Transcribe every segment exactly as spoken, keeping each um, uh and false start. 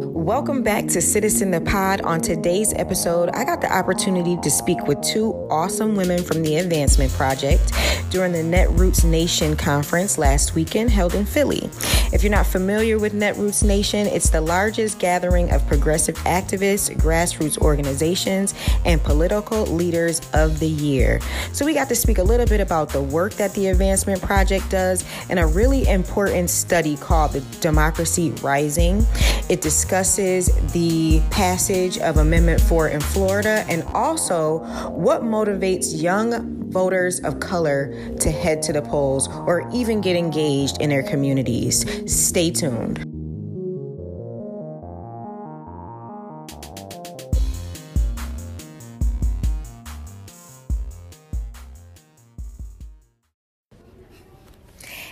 Welcome back to Citizen the Pod. On today's episode, I got the opportunity to speak with two awesome women from the Advancement Project during the Netroots Nation conference last weekend held in Philly. If you're not familiar with Netroots Nation, it's the largest gathering of progressive activists, grassroots organizations, and political leaders of the year. So we got to speak a little bit about the work that the Advancement Project does and a really important study called the Democracy Rising. It discusses the passage of Amendment four in Florida and also what motivates young voters of color to head to the polls or even get engaged in their communities. Stay tuned.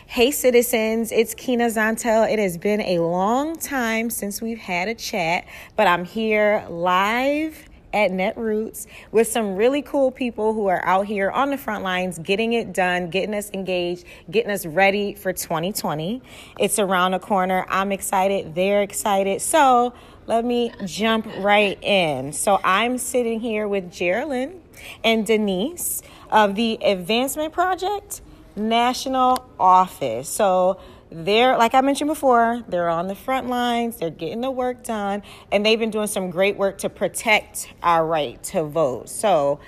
Hey citizens, it's Kena Zantel. It has been a long time since we've had a chat, but I'm here live at Netroots with some really cool people who are out here on the front lines, getting it done, getting us engaged, getting us ready for twenty twenty. It's around the corner. I'm excited. They're excited. So let me jump right in. So I'm sitting here with Geraldine and Denise of the Advancement Project National Office. So they're, like I mentioned before, they're on the front lines, they're getting the work done, and they've been doing some great work to protect our right to vote. So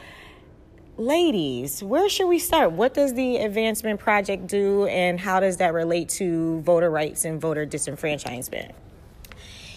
ladies, where should we start? What does the Advancement Project do, and how does that relate to voter rights and voter disenfranchisement?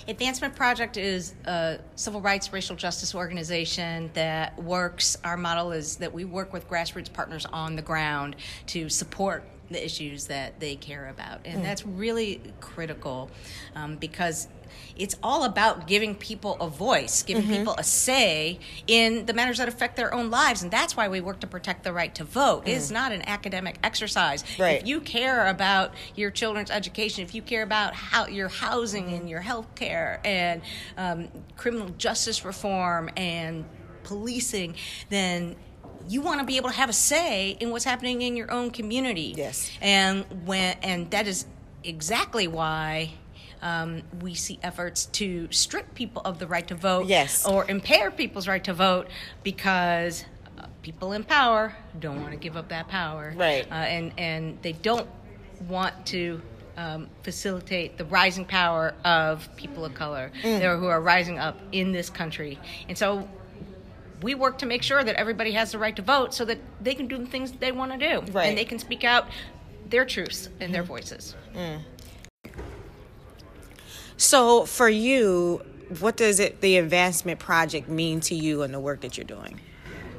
Advancement Project is a civil rights, racial justice organization that works, our model is that we work with grassroots partners on the ground to support the issues that they care about. And mm. that's really critical um, because it's all about giving people a voice, giving mm-hmm. people a say in the matters that affect their own lives. And that's why we work to protect the right to vote. Mm. It is not an academic exercise. Right. If you care about your children's education, if you care about how your housing mm-hmm. and your health care and um, criminal justice reform and policing, then you want to be able to have a say in what's happening in your own community. Yes. And when and that is exactly why Um, we see efforts to strip people of the right to vote yes. or impair people's right to vote because uh, people in power don't want to give up that power. Right. Uh, and, and they don't want to um, facilitate the rising power of people of color mm. who are rising up in this country. And so we work to make sure that everybody has the right to vote so that they can do the things that they want to do. Right. And they can speak out their truths and mm. their voices. Mm. So for you, what does it, the Advancement Project mean to you and the work that you're doing?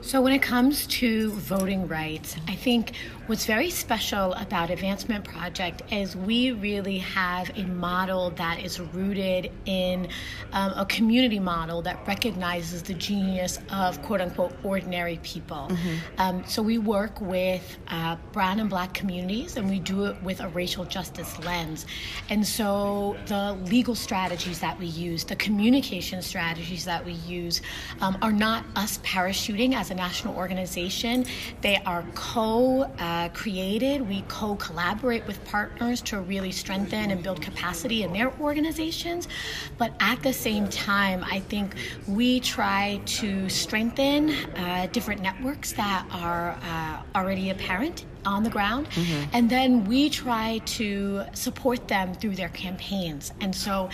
So when it comes to voting rights, I think what's very special about Advancement Project is we really have a model that is rooted in um, a community model that recognizes the genius of quote-unquote ordinary people. Mm-hmm. Um, so we work with uh, brown and black communities, and we do it with a racial justice lens. And so the legal strategies that we use, the communication strategies that we use um, are not us parachuting as a national organization. They are co-created. Uh, we co-collaborate with partners to really strengthen and build capacity in their organizations. But at the same time, I think we try to strengthen uh, different networks that are uh, already apparent on the ground, mm-hmm. and then we try to support them through their campaigns. And so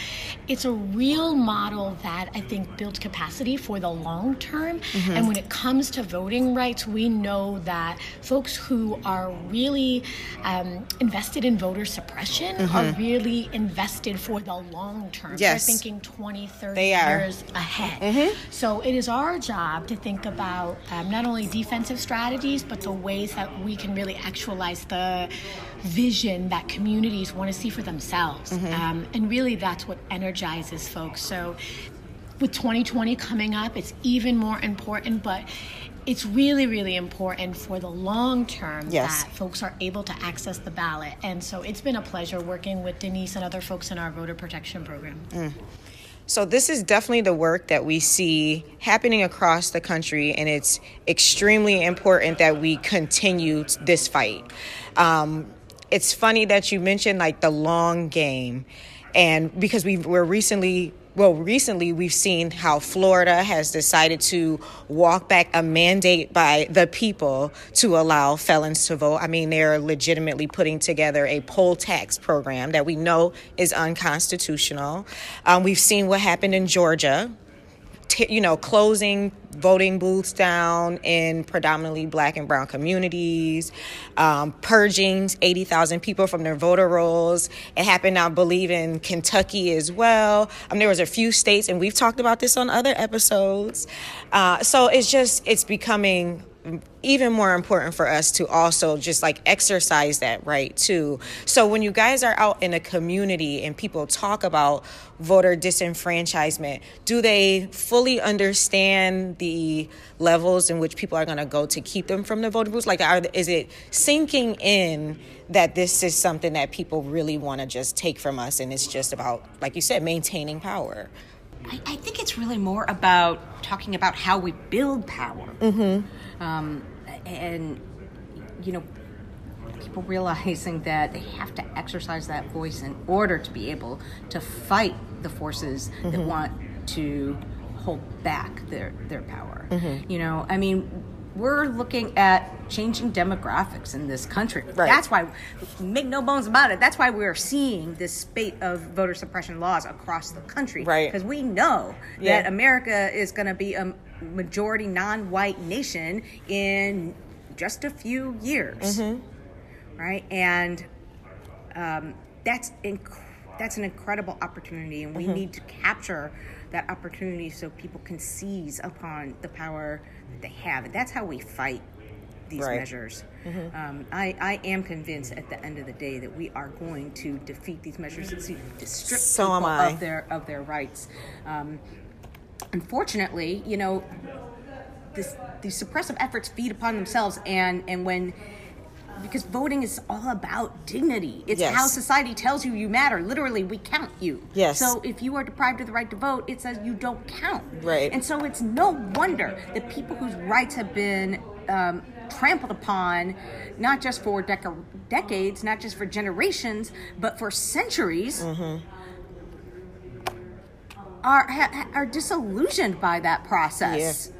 it's a real model that I think builds capacity for the long term. Mm-hmm. And when it comes to voting rights, we know that folks who are really um, invested in voter suppression mm-hmm. are really invested for the long term. Yes. They're thinking twenty, thirty they years are. ahead. Mm-hmm. So it is our job to think about um, not only defensive strategies, but the ways that we can really actualize the vision that communities want to see for themselves. Mm-hmm. Um, and really that's what energizes folks. So with twenty twenty coming up, it's even more important, but it's really, really important for the long term yes. that folks are able to access the ballot. And so it's been a pleasure working with Denise and other folks in our voter protection program. Mm. So this is definitely the work that we see happening across the country, and it's extremely important that we continue this fight. Um, it's funny that you mentioned like the long game, and because we were recently Well, recently we've seen how Florida has decided to walk back a mandate by the people to allow felons to vote. I mean, they're legitimately putting together a poll tax program that we know is unconstitutional. Um, we've seen what happened in Georgia, t- you know, closing voting booths down in predominantly black and brown communities, um, purging eighty thousand people from their voter rolls. It happened, I believe, in Kentucky as well. Um, there was a few states, and we've talked about this on other episodes. Uh, so it's just, it's becoming even more important for us to also just like exercise that right too. So when you guys are out in a community and people talk about voter disenfranchisement, do they fully understand the levels in which people are going to go to keep them from the voting booths? Like, are, is it sinking in that this is something that people really want to just take from us? And it's just about, like you said, maintaining power. I, I think it's really more about talking about how we build power. Mm-hmm. Um, and, you know, people realizing that they have to exercise that voice in order to be able to fight the forces mm-hmm. that want to hold back their, their power. Mm-hmm. You know, I mean, we're looking at changing demographics in this country. Right. That's why, make no bones about it, that's why we're seeing this spate of voter suppression laws across the country. Right. Because we know yeah. that America is going to be a majority non-white nation in just a few years. Mm-hmm. Right? And um, that's inc- that's an incredible opportunity, and we mm-hmm. need to capture that opportunity so people can seize upon the power that they have. And that's how we fight these right. measures. Mm-hmm. Um, I, I am convinced at the end of the day that we are going to defeat these measures and to strip so people of their, of their rights. Um, unfortunately, you know, this, these suppressive efforts feed upon themselves, and, and when... because voting is all about dignity. It's yes. how society tells you you matter. Literally, we count you. Yes. So if you are deprived of the right to vote, it says you don't count. Right. And so it's no wonder that people whose rights have been um, trampled upon, not just for deca- decades, not just for generations, but for centuries, mm-hmm. are ha- are disillusioned by that process.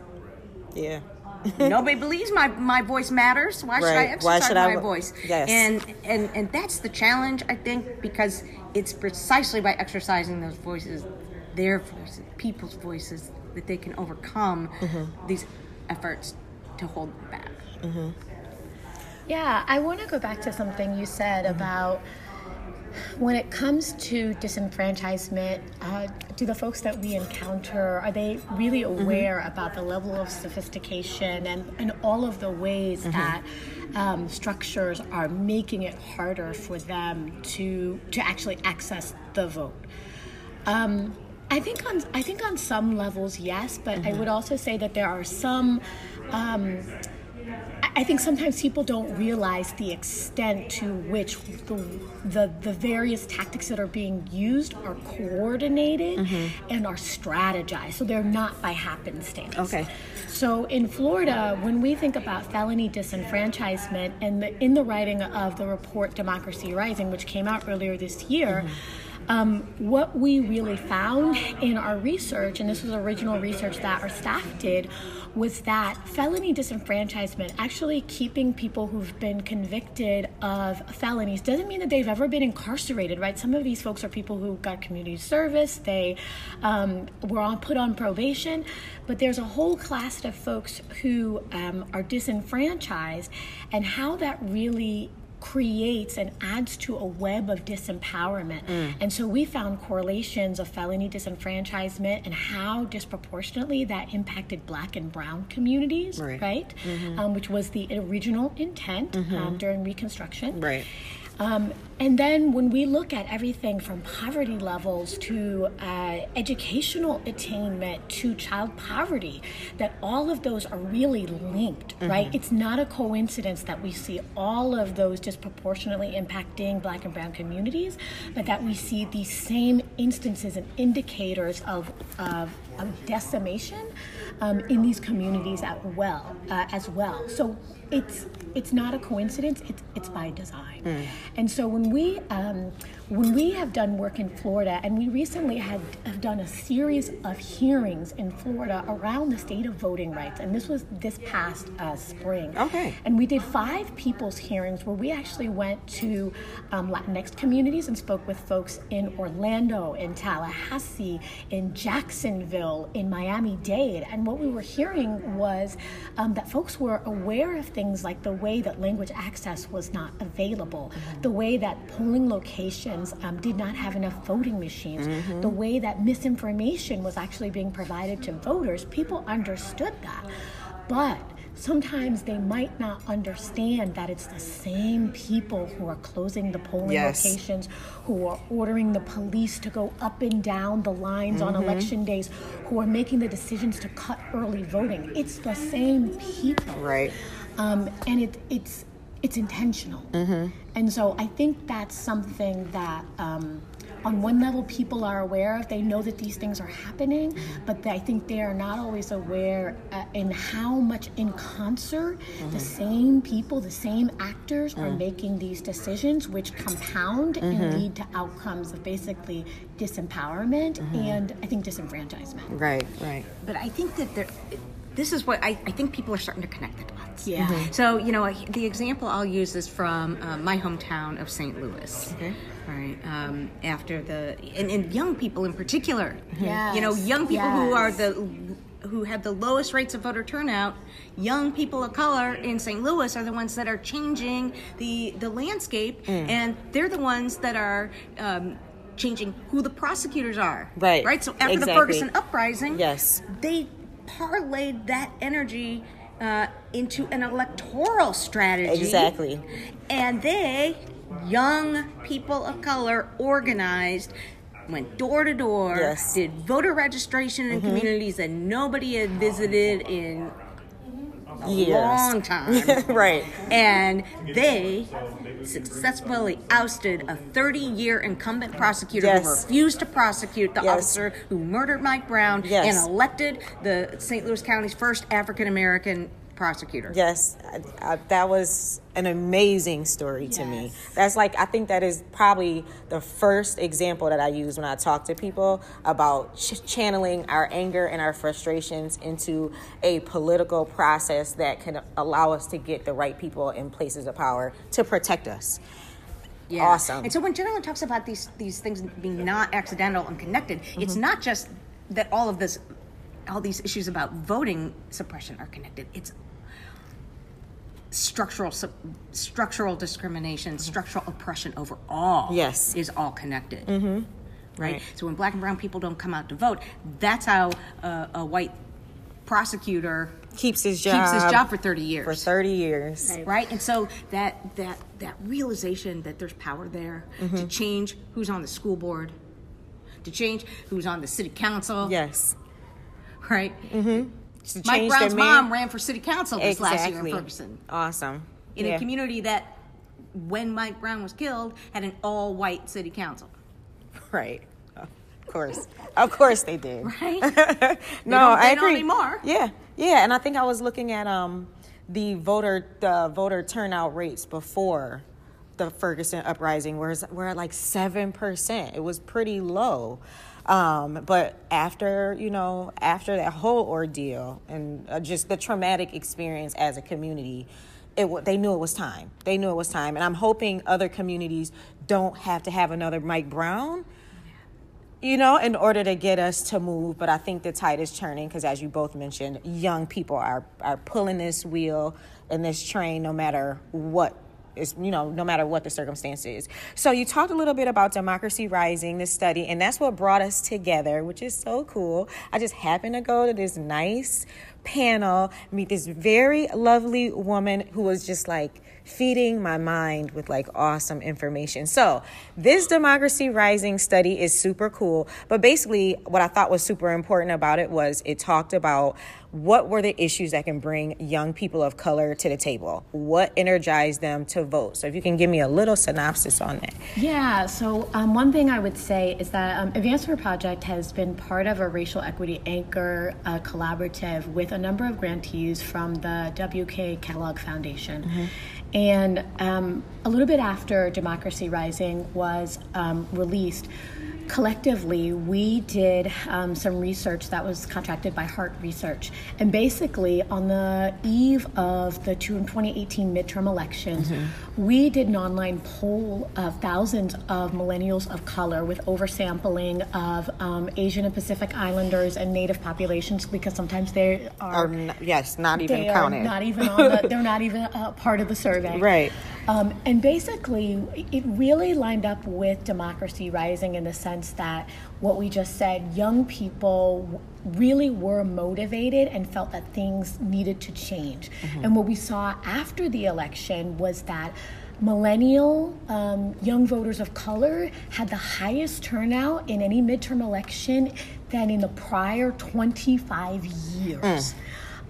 Yeah. Yeah. Nobody believes my, my voice matters. Why right. should I exercise Why should I... my voice? Yes. And, and and that's the challenge, I think, because it's precisely by exercising those voices, their voices, people's voices, that they can overcome mm-hmm. these efforts to hold them back. Mm-hmm. Yeah, I want to go back to something you said mm-hmm. about when it comes to disenfranchisement, uh, do the folks that we encounter, are they really aware mm-hmm. about the level of sophistication and, and all of the ways mm-hmm. that um, structures are making it harder for them to to actually access the vote? Um, I think on I think on some levels, yes, but mm-hmm. I would also say that there are some. Um, I think sometimes people don't realize the extent to which the the, the various tactics that are being used are coordinated mm-hmm. and are strategized. So they're not by happenstance. Okay. So in Florida, when we think about felony disenfranchisement, and the, in the writing of the report Democracy Rising, which came out earlier this year, mm-hmm. Um, what we really found in our research, and this was original research that our staff did, was that felony disenfranchisement, actually keeping people who've been convicted of felonies, doesn't mean that they've ever been incarcerated, right? Some of these folks are people who got community service, they um, were on, put on probation, but there's a whole class of folks who um, are disenfranchised, and how that really creates and adds to a web of disempowerment. Mm. And so we found correlations of felony disenfranchisement and how disproportionately that impacted black and brown communities, right? right? Mm-hmm. Um, which was the original intent mm-hmm. um, during Reconstruction. Right. Um, and then when we look at everything from poverty levels to uh, educational attainment to child poverty, that all of those are really linked, mm-hmm. right? It's not a coincidence that we see all of those disproportionately impacting Black and brown communities, but that we see these same instances and indicators of, of, of decimation um, in these communities at well, uh, as well. So it's it's not a coincidence, it's, it's by design. Mm. And so when we um, when we have done work in Florida, and we recently had have done a series of hearings in Florida around the state of voting rights, and this was this past uh, spring. Okay. And we did five people's hearings where we actually went to um, Latinx communities and spoke with folks in Orlando, in Tallahassee, in Jacksonville, in Miami-Dade, and what we were hearing was um, that folks were aware of things like the way that language access was not available, mm-hmm. the way that polling locations um, did not have enough voting machines, mm-hmm. the way that misinformation was actually being provided to voters. People understood that, but sometimes they might not understand that it's the same people who are closing the polling yes. locations, who are ordering the police to go up and down the lines mm-hmm. on election days, who are making the decisions to cut early voting. It's the same people. Right. Um, and it, it's it's intentional. Mm-hmm. And so I think that's something that, um, on one level, people are aware of. They know that these things are happening, but I think they are not always aware uh, in how much in concert mm-hmm. the same people, the same actors mm. are making these decisions, which compound mm-hmm. and lead to outcomes of basically disempowerment mm-hmm. and, I think, disenfranchisement. Right, right. But I think that there... It, This is what I, I think people are starting to connect the dots. Yeah. Mm-hmm. So, you know, I, the example I'll use is from uh, my hometown of Saint Louis. Okay. All right. Um, after the and, and young people in particular. Mm-hmm. Yeah. You know, young people yes. who are the who have the lowest rates of voter turnout. Young people of color in Saint Louis are the ones that are changing the the landscape, mm. and they're the ones that are. Um, changing who the prosecutors are. Right. Right. So after exactly. the Ferguson uprising. Yes. They. Parlayed that energy uh, into an electoral strategy. Exactly. And they, young people of color, organized, went door to door, yes. did voter registration in mm-hmm. communities that nobody had visited in a yes. long time. Right. And they successfully ousted a thirty-year incumbent prosecutor yes. who refused to prosecute the yes. officer who murdered Mike Brown yes. and elected the Saint Louis County's first African-American prosecutor. Yes. I, I, that was an amazing story yes. to me. That's like, I think that is probably the first example that I use when I talk to people about ch- channeling our anger and our frustrations into a political process that can allow us to get the right people in places of power to protect us. Yeah. Awesome. And so when Jenna talks about these, these things being not accidental and connected, mm-hmm. it's not just that all of this, all these issues about voting suppression are connected. It's structural structural discrimination, structural oppression overall yes. is all connected. Mm-hmm. Right? right? So when Black and brown people don't come out to vote, that's how uh, a white prosecutor keeps his job keeps his job for thirty years. For thirty years. Right? right? And so that that that realization that there's power there mm-hmm. to change who's on the school board, to change who's on the city council. Yes. Right? Mm-hmm. Mike Brown's mom ran for city council this exactly. last year in Ferguson. Awesome. In yeah. a community that, when Mike Brown was killed, had an all-white city council. Right. Of course. Of course they did. Right? no, they don't, I agree. Don't anymore. Yeah. Yeah, and I think I was looking at um, the voter the voter turnout rates before the Ferguson uprising, where we're at like seven percent. It was pretty low. Um, but after, you know, after that whole ordeal and uh, just the traumatic experience as a community, it w- they knew it was time. They knew it was time. And I'm hoping other communities don't have to have another Mike Brown, you know, in order to get us to move. But I think the tide is turning because, as you both mentioned, young people are, are pulling this wheel and this train no matter what. Is, you know, no matter what the circumstance is. So you talked a little bit about Democracy Rising, this study, and that's what brought us together, which is so cool. I just happened to go to this nice panel, meet this very lovely woman who was just like, feeding my mind with like awesome information. So this Democracy Rising study is super cool. But basically what I thought was super important about it was it talked about what were the issues that can bring young people of color to the table? What energized them to vote? So if you can give me a little synopsis on that. Yeah, so um, one thing I would say is that um, Advancement Project has been part of a racial equity anchor uh, collaborative with a number of grantees from the W K Kellogg Foundation. Mm-hmm. And um, a little bit after Democracy Rising was um, released, collectively, we did um, some research that was contracted by Heart Research. And basically, on the eve of the twenty eighteen midterm elections, mm-hmm. we did an online poll of thousands of millennials of color with oversampling of um, Asian and Pacific Islanders and Native populations, because sometimes they are... Or n- yes, not even they counted. Are not even on the, they're not even uh, part of the survey. Right. Um, and basically, it really lined up with Democracy Rising in the sense that what we just said, young people really were motivated and felt that things needed to change. Mm-hmm. And what we saw after the election was that millennial um, young voters of color had the highest turnout in any midterm election than in the prior twenty-five years. Mm.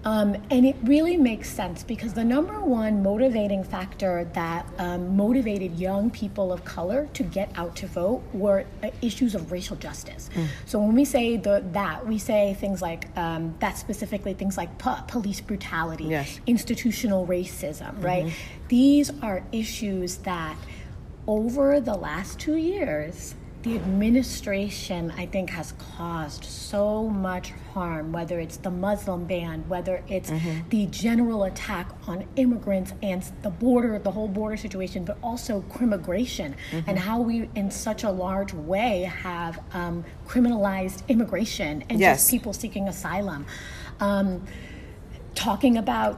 Um, and it really makes sense, because the number one motivating factor that um, motivated young people of color to get out to vote were uh, issues of racial justice. Mm. So when we say the, that, we say things like, um, that specifically things like po- police brutality, yes. institutional racism, mm-hmm. right? These are issues that over the last two years, the administration, I think, has caused so much harm, whether it's the Muslim ban, whether it's mm-hmm. the general attack on immigrants and the border, the whole border situation, but also crimmigration mm-hmm. and how we, in such a large way, have um, criminalized immigration and yes. just people seeking asylum. Um, talking about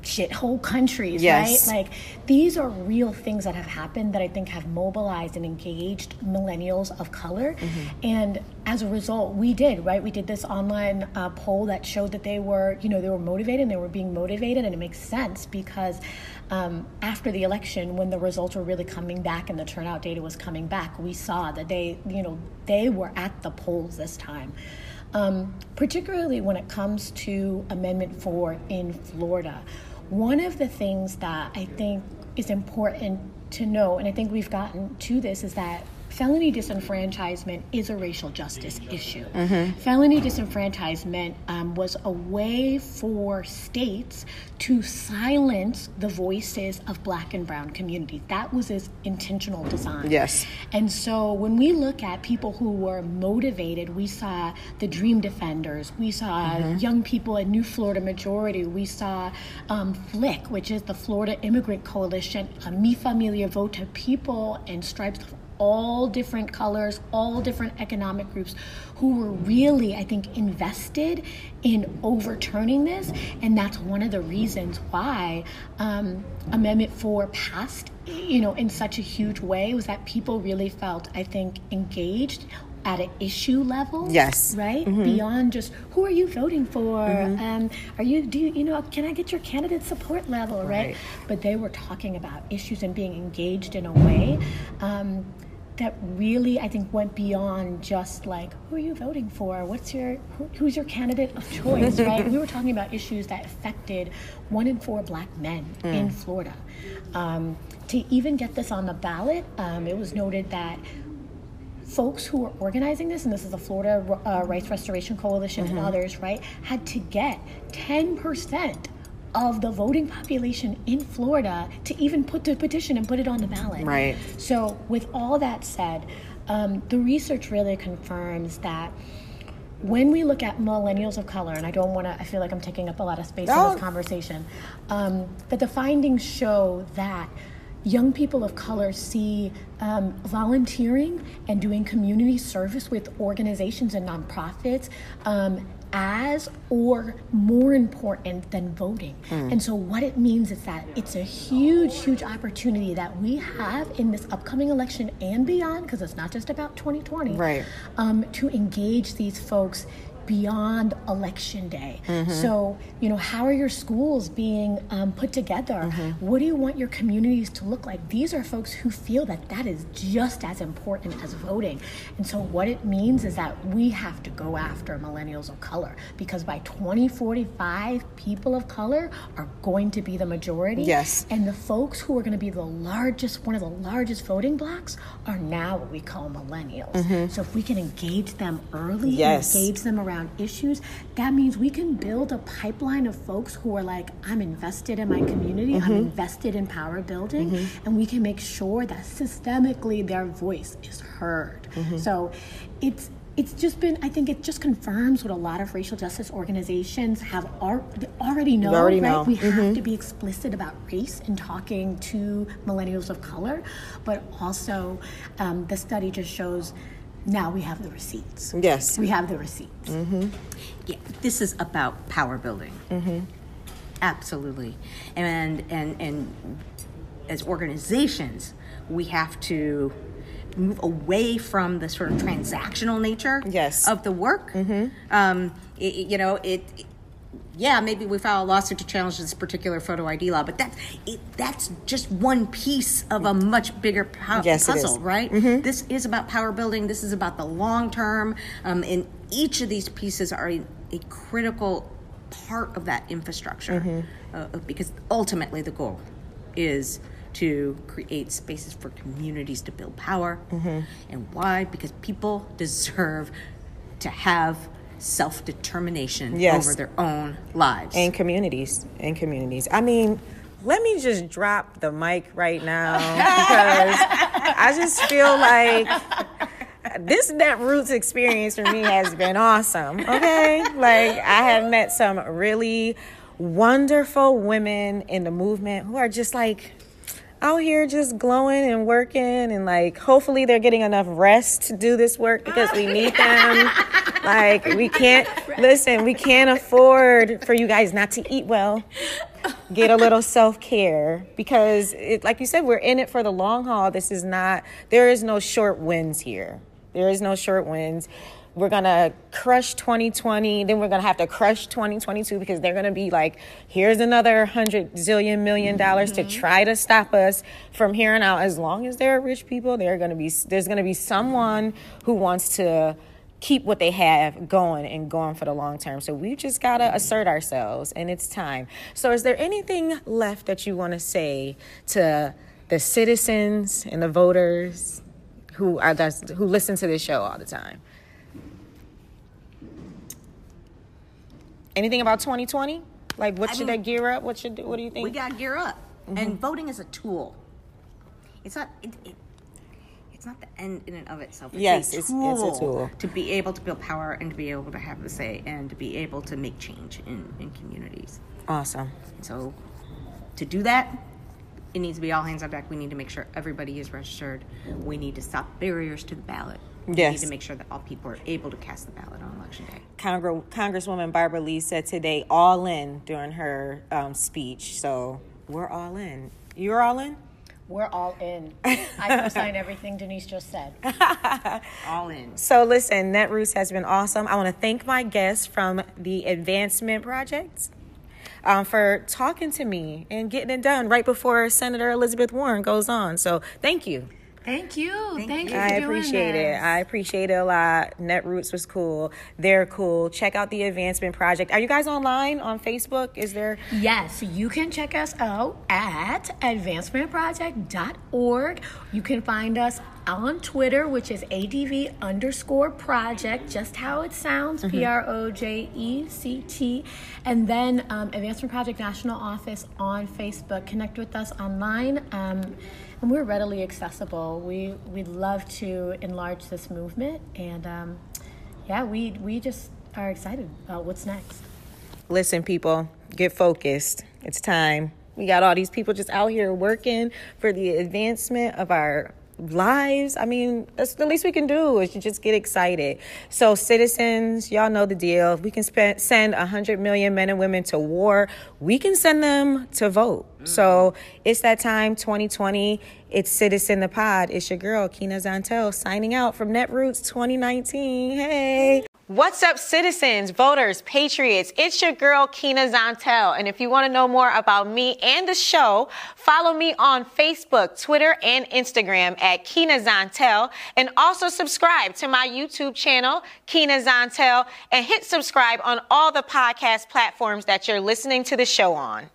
shithole countries, yes. right? Like, these are real things that have happened that I think have mobilized and engaged millennials of color. Mm-hmm. And as a result, we did, right? We did this online uh, poll that showed that they were, you know, they were motivated and they were being motivated. And it makes sense because um, after the election, when the results were really coming back and the turnout data was coming back, we saw that they, you know, they were at the polls this time. Um, particularly when it comes to Amendment four in Florida. One of the things that I think is important to know, and I think we've gotten to this, is that felony disenfranchisement is a racial justice issue. Mm-hmm. Felony disenfranchisement um, was a way for states to silence the voices of Black and brown communities. That was its intentional design. Yes. And so when we look at people who were motivated, we saw the Dream Defenders, we saw mm-hmm. young people at New Florida Majority, we saw um, F L I C, which is the Florida Immigrant Coalition, uh, Mi Familia Vota, People and Stripes, all different colors, all different economic groups who were really, I think, invested in overturning this. And that's one of the reasons why um, Amendment four passed, you know, in such a huge way, was that people really felt, I think, engaged at an issue level, yes, right, mm-hmm. beyond just who are you voting for, mm-hmm. um, are you do you, you know can I get your candidate support level, right? right? But they were talking about issues and being engaged in a way um, that really I think went beyond just like who are you voting for, what's your who, who's your candidate of choice, right? We were talking about issues that affected one in four Black men mm. in Florida. Um, to even get this on the ballot, um, it was noted that folks who were organizing this, and this is the Florida uh, Rights Restoration Coalition mm-hmm. and others, right, had to get ten percent of the voting population in Florida to even put the petition and put it on the ballot. Right. So with all that said, um, the research really confirms that when we look at millennials of color, and I don't want to, I feel like I'm taking up a lot of space no. in this conversation, um, but the findings show that young people of color see um, volunteering and doing community service with organizations and nonprofits um, as or more important than voting. Mm. And so what it means is that it's a huge, huge opportunity that we have in this upcoming election and beyond, because it's not just about twenty twenty, right. um, to engage these folks beyond election day. Mm-hmm. So, you know, how are your schools being um, put together? Mm-hmm. What do you want your communities to look like? These are folks who feel that that is just as important as voting. And so what it means is that we have to go after millennials of color, because by twenty forty-five, people of color are going to be the majority. Yes. And the folks who are going to be the largest, one of the largest voting blocks are now what we call millennials. Mm-hmm. So if we can engage them early, yes. engage them around issues, that means we can build a pipeline of folks who are like, I'm invested in my community, mm-hmm. I'm invested in power building, mm-hmm. and we can make sure that systemically their voice is heard. Mm-hmm. So it's It's just been, I think it just confirms what a lot of racial justice organizations have ar- already known, already right? Know. We mm-hmm. have to be explicit about race in talking to millennials of color, but also um, the study just shows now we have the receipts. Yes. We have the receipts. Mm-hmm. Yeah, this is about power building. Mm-hmm. Absolutely. And, and, and as organizations, we have to move away from the sort of transactional nature yes. of the work. Mm-hmm. Um, it, it, you know, it, it. Yeah, maybe we file a lawsuit to challenge this particular photo I D law, but that's it, that's just one piece of a much bigger po- yes, puzzle, right? Mm-hmm. This is about power building. This is about the long term, um, and each of these pieces are a, a critical part of that infrastructure, mm-hmm. uh, because ultimately the goal is to create spaces for communities to build power. Mm-hmm. And why? Because people deserve to have self-determination yes. over their own lives. And communities. And communities. I mean, let me just drop the mic right now, because I just feel like this Netroots experience for me has been awesome, okay? Like, I have met some really wonderful women in the movement who are just like out here just glowing and working, and like hopefully they're getting enough rest to do this work, because we need them. Like, we can't listen, we can't afford for you guys not to eat well. Get a little self-care, because it, like you said, we're in it for the long haul. This is not, there is no short wins here. There is no short wins. We're going to crush twenty twenty. Then we're going to have to crush twenty twenty-two, because they're going to be like, here's another hundred zillion million dollars mm-hmm. to try to stop us from here on out. As long as there are rich people, there are going to be, there's going to be someone who wants to keep what they have going and going for the long term. So we just got to mm-hmm. assert ourselves, and it's time. So is there anything left that you want to say to the citizens and the voters who are that's, who listen to this show all the time? Anything about twenty twenty? Like, what I should mean, I gear up? What should do? What do you think? We got to gear up. Mm-hmm. And voting is a tool. It's not. It, it, it's not the end in and of itself. It's yes, a it's, tool it's a tool to be able to build power and to be able to have a say and to be able to make change in, in communities. Awesome. So, to do that, it needs to be all hands on deck. We need to make sure everybody is registered. We need to stop barriers to the ballot. Yes. We need to make sure that all people are able to cast the ballot on Election Day. Congre- Congresswoman Barbara Lee said today, all in, during her um, speech. So we're all in. You're all in? We're all in. I co-sign everything Denise just said. All in. So listen, Netroots has been awesome. I want to thank my guests from the Advancement Project um, for talking to me and getting it done right before Senator Elizabeth Warren goes on. So thank you. Thank you. Thank, Thank you. you for I appreciate doing this. it. I appreciate it a lot. Netroots was cool. They're cool. Check out the Advancement Project. Are you guys online on Facebook? Is there? Yes. You can check us out at advancement project dot org. You can find us on Twitter, which is A D V underscore project, just how it sounds, mm-hmm. P R O J E C T. And then um, Advancement Project National Office on Facebook. Connect with us online. Um, And we're readily accessible. We we'd love to enlarge this movement, and um, yeah, we we just are excited about what's next. Listen, people, get focused. It's time. We got all these people just out here working for the advancement of our lives. I mean, that's the least we can do, is just get excited. So citizens, y'all know the deal. If we can spend, send one hundred million men and women to war, we can send them to vote. Mm-hmm. So it's that time, twenty twenty. It's Citizen the Pod. It's your girl, Kena Zantel, signing out from Netroots twenty nineteen. Hey. What's up, citizens, voters, patriots? It's your girl, Kena Zantel. And if you want to know more about me and the show, follow me on Facebook, Twitter, and Instagram at Kena Zantel. And also subscribe to my YouTube channel, Kena Zantel, and hit subscribe on all the podcast platforms that you're listening to the show on.